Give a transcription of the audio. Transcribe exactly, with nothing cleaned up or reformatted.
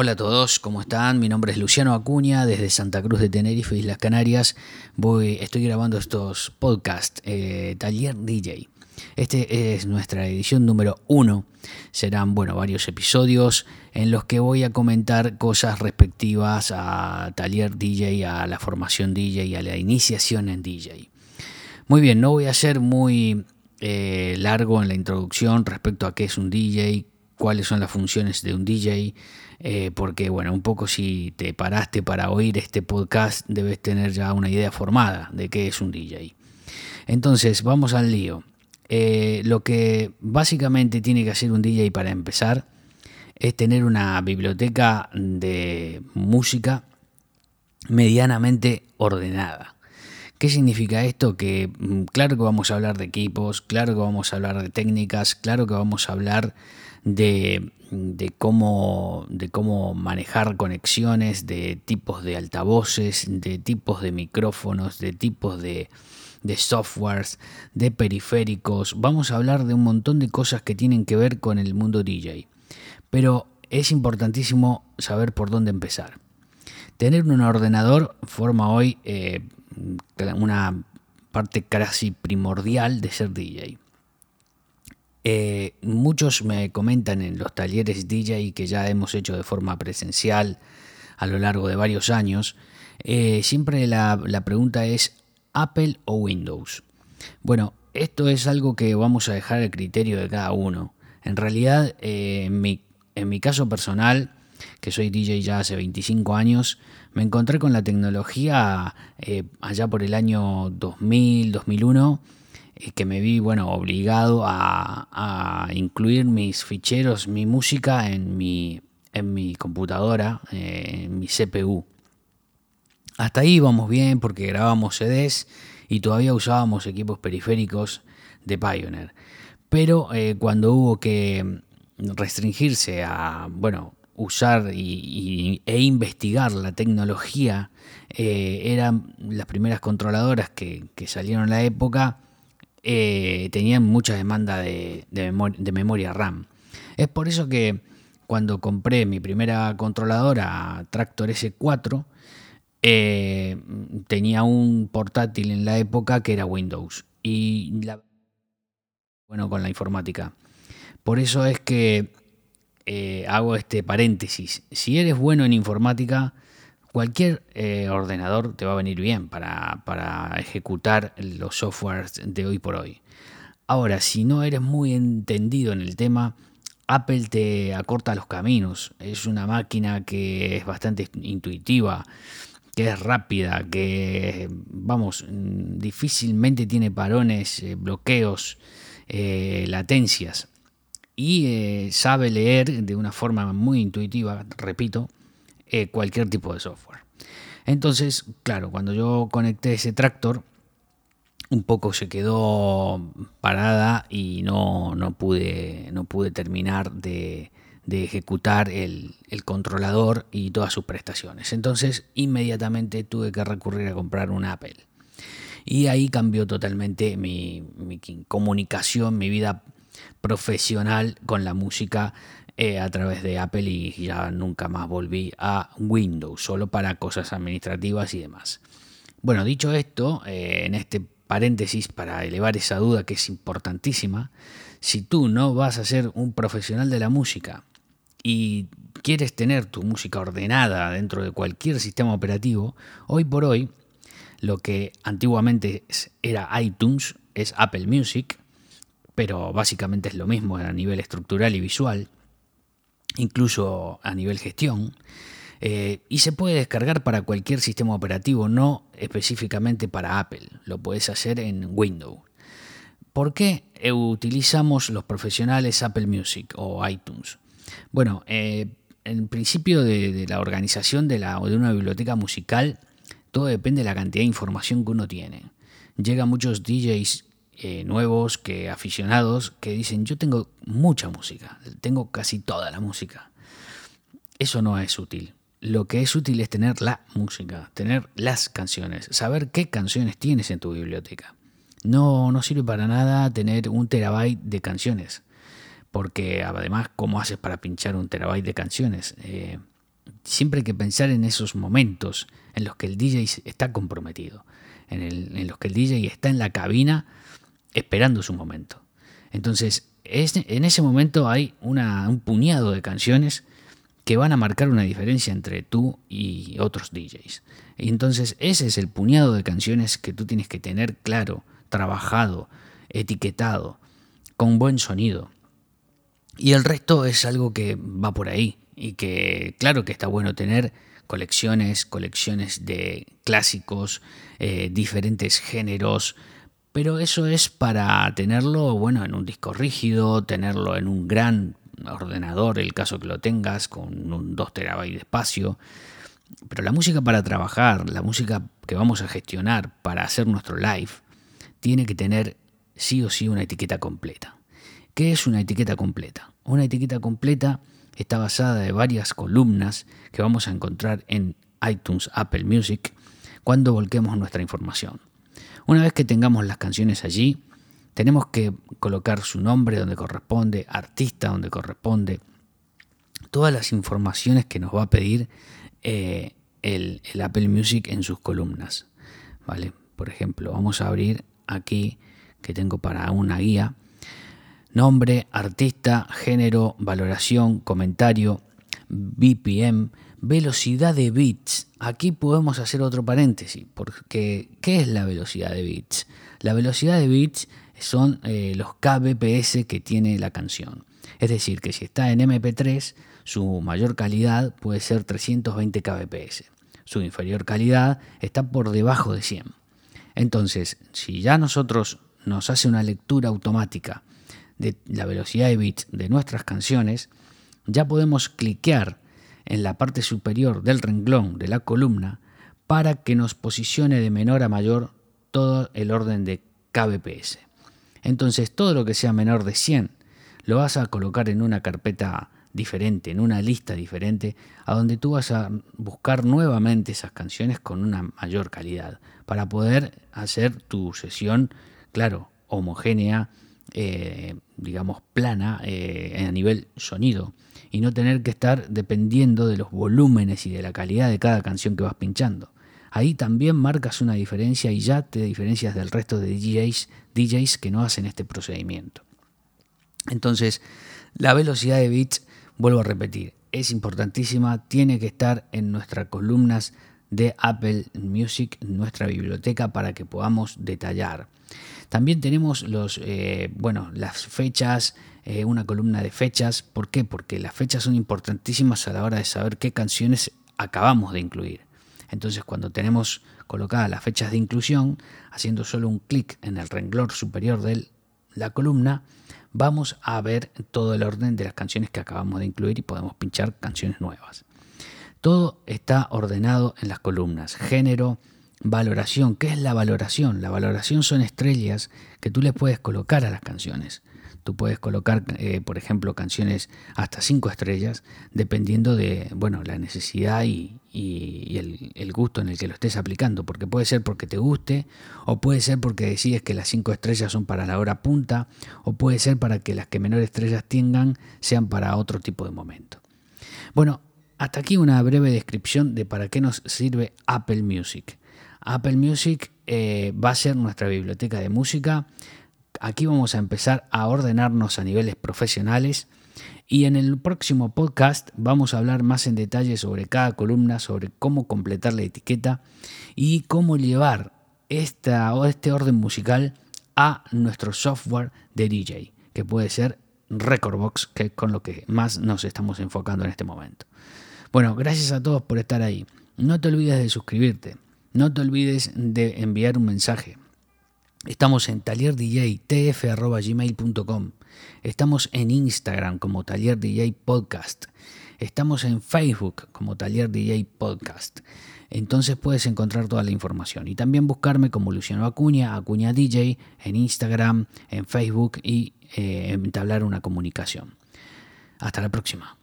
Hola a todos, ¿cómo están? Mi nombre es Luciano Acuña, desde Santa Cruz de Tenerife, Islas Canarias. Voy, estoy grabando estos podcasts, eh, Taller D J. Este es nuestra edición número uno. Serán, bueno, varios episodios en los que voy a comentar cosas respectivas a Taller D J, a la formación D J, a la iniciación en D J. Muy bien, no voy a ser muy eh, largo en la introducción respecto a qué es un D J, cuáles son las funciones de un D J, eh, porque bueno, un poco si te paraste para oír este podcast debes tener ya una idea formada de qué es un D J. Entonces, vamos al lío. Eh, lo que básicamente tiene que hacer un D J para empezar es tener una biblioteca de música medianamente ordenada. ¿Qué significa esto? Que claro que vamos a hablar de equipos, claro que vamos a hablar de técnicas, claro que vamos a hablar de, de, cómo, de cómo manejar conexiones, de tipos de altavoces, de tipos de micrófonos, de tipos de, de softwares, de periféricos. Vamos a hablar de un montón de cosas que tienen que ver con el mundo D J. Pero es importantísimo saber por dónde empezar. Tener un ordenador forma hoy eh, una parte casi primordial de ser D J. Eh, muchos me comentan en los talleres D J que ya hemos hecho de forma presencial a lo largo de varios años. Eh, siempre la, la pregunta es ¿Apple o Windows? Bueno, esto es algo que vamos a dejar al criterio de cada uno. En realidad, eh, en, mi, en mi caso personal, que soy D J ya hace veinticinco años, me encontré con la tecnología eh, allá por el año dos mil, dos mil uno, eh, que me vi, bueno, obligado a, a incluir mis ficheros, mi música en mi, en mi computadora, eh, en mi C P U. Hasta ahí íbamos bien porque grabábamos C Ds y todavía usábamos equipos periféricos de Pioneer. Pero eh, cuando hubo que restringirse a, bueno, usar y, y, e investigar la tecnología, eh, eran las primeras controladoras que, que salieron en la época, eh, tenían mucha demanda de, de, memor- de memoria RAM. Es por eso que cuando compré mi primera controladora, Tractor ese cuatro, eh, tenía un portátil en la época que era Windows. Y la... bueno, con la informática. Por eso es que Eh, hago este paréntesis. Si eres bueno en informática, cualquier eh, ordenador te va a venir bien para, para ejecutar los softwares de hoy por hoy. Ahora, si no eres muy entendido en el tema, Apple te acorta los caminos. Es una máquina que es bastante intuitiva, que es rápida, que, vamos, difícilmente tiene parones, eh, bloqueos, eh, latencias. Y eh, sabe leer de una forma muy intuitiva, repito, eh, cualquier tipo de software. Entonces, claro, cuando yo conecté ese Tractor, un poco se quedó parada y no, no, pude, no pude terminar de, de ejecutar el, el controlador y todas sus prestaciones. Entonces, inmediatamente tuve que recurrir a comprar un Apple. Y ahí cambió totalmente mi, mi comunicación, mi vida profesional con la música eh, a través de Apple, y ya nunca más volví a Windows, solo para cosas administrativas y demás. Bueno, dicho esto, eh, en este paréntesis para elevar esa duda que es importantísima, si tú no vas a ser un profesional de la música y quieres tener tu música ordenada dentro de cualquier sistema operativo, hoy por hoy lo que antiguamente era iTunes es Apple Music, pero básicamente es lo mismo a nivel estructural y visual, incluso a nivel gestión, eh, y se puede descargar para cualquier sistema operativo, no específicamente para Apple, lo puedes hacer en Windows. ¿Por qué utilizamos los profesionales Apple Music o iTunes? Bueno, eh, en principio de, de la organización de, la, de una biblioteca musical, todo depende de la cantidad de información que uno tiene. Llegan muchos D Js Eh, nuevos, que aficionados, que dicen: yo tengo mucha música, tengo casi toda la música. Eso no es útil. Lo que es útil es tener la música, tener las canciones, saber qué canciones tienes en tu biblioteca. No, no sirve para nada tener un terabyte de canciones, porque además, ¿cómo haces para pinchar un terabyte de canciones? Eh, siempre hay que pensar en esos momentos en los que el D J está comprometido, en, el, en los que el D J está en la cabina esperando su momento. Entonces, es, en ese momento hay una, un puñado de canciones que van a marcar una diferencia entre tú y otros D Js. Y entonces, ese es el puñado de canciones que tú tienes que tener claro, trabajado, etiquetado, con buen sonido. Y el resto es algo que va por ahí y que claro que está bueno tener colecciones, colecciones de clásicos, eh, diferentes géneros, pero eso es para tenerlo, bueno, en un disco rígido, tenerlo en un gran ordenador, el caso que lo tengas, con un dos terabytes de espacio. Pero la música para trabajar, la música que vamos a gestionar para hacer nuestro live, tiene que tener sí o sí una etiqueta completa. ¿Qué es una etiqueta completa? Una etiqueta completa está basada en varias columnas que vamos a encontrar en iTunes, Apple Music, cuando volquemos nuestra información. Una vez que tengamos las canciones allí, tenemos que colocar su nombre donde corresponde, artista donde corresponde, todas las informaciones que nos va a pedir eh, el, el Apple Music en sus columnas, ¿vale? Por ejemplo, vamos a abrir aquí, que tengo para una guía, nombre, artista, género, valoración, comentario, B P M, velocidad de bits. Aquí podemos hacer otro paréntesis, porque ¿qué es la velocidad de bits? La velocidad de bits son eh, los kbps que tiene la canción. Es decir, que si está en eme pe tres, su mayor calidad puede ser trescientos veinte kbps. Su inferior calidad está por debajo de cien. Entonces, si ya nosotros nos hace una lectura automática de la velocidad de bits de nuestras canciones, ya podemos cliquear en la parte superior del renglón de la columna para que nos posicione de menor a mayor todo el orden de kbps. Entonces, todo lo que sea menor de cien lo vas a colocar en una carpeta diferente, en una lista diferente, a donde tú vas a buscar nuevamente esas canciones con una mayor calidad para poder hacer tu sesión, claro, homogénea, Eh, digamos plana eh, a nivel sonido, y no tener que estar dependiendo de los volúmenes y de la calidad de cada canción que vas pinchando. Ahí también marcas una diferencia y ya te diferencias del resto de D Js, D Js que no hacen este procedimiento. Entonces, la velocidad de bits, vuelvo a repetir, es importantísima, tiene que estar en nuestras columnas de Apple Music, nuestra biblioteca, para que podamos detallar. También tenemos los, eh, bueno, las fechas, eh, una columna de fechas. ¿Por qué? Porque las fechas son importantísimas a la hora de saber qué canciones acabamos de incluir. Entonces, cuando tenemos colocadas las fechas de inclusión, haciendo solo un clic en el renglón superior de la columna, vamos a ver todo el orden de las canciones que acabamos de incluir y podemos pinchar canciones nuevas. Todo está ordenado en las columnas. Género, valoración. ¿Qué es la valoración? La valoración son estrellas que tú le puedes colocar a las canciones. Tú puedes colocar, eh, por ejemplo, canciones hasta cinco estrellas, dependiendo de, bueno, la necesidad y, y, y el, el gusto en el que lo estés aplicando. Porque puede ser porque te guste, o puede ser porque decides que las cinco estrellas son para la hora punta, o puede ser para que las que menores estrellas tengan sean para otro tipo de momento. Bueno, hasta aquí una breve descripción de para qué nos sirve Apple Music. Apple Music eh, va a ser nuestra biblioteca de música. Aquí vamos a empezar a ordenarnos a niveles profesionales y en el próximo podcast vamos a hablar más en detalle sobre cada columna, sobre cómo completar la etiqueta y cómo llevar esta, o este orden musical a nuestro software de D J, que puede ser Rekordbox, que es con lo que más nos estamos enfocando en este momento. Bueno, gracias a todos por estar ahí. No te olvides de suscribirte. No te olvides de enviar un mensaje. Estamos en taller d j t f arroba gmail punto com. Estamos en Instagram como Taller D J Podcast. Estamos en Facebook como Taller D J Podcast. Entonces puedes encontrar toda la información. Y también buscarme como Luciano Acuña, Acuña D J, en Instagram, en Facebook y eh, entablar una comunicación. Hasta la próxima.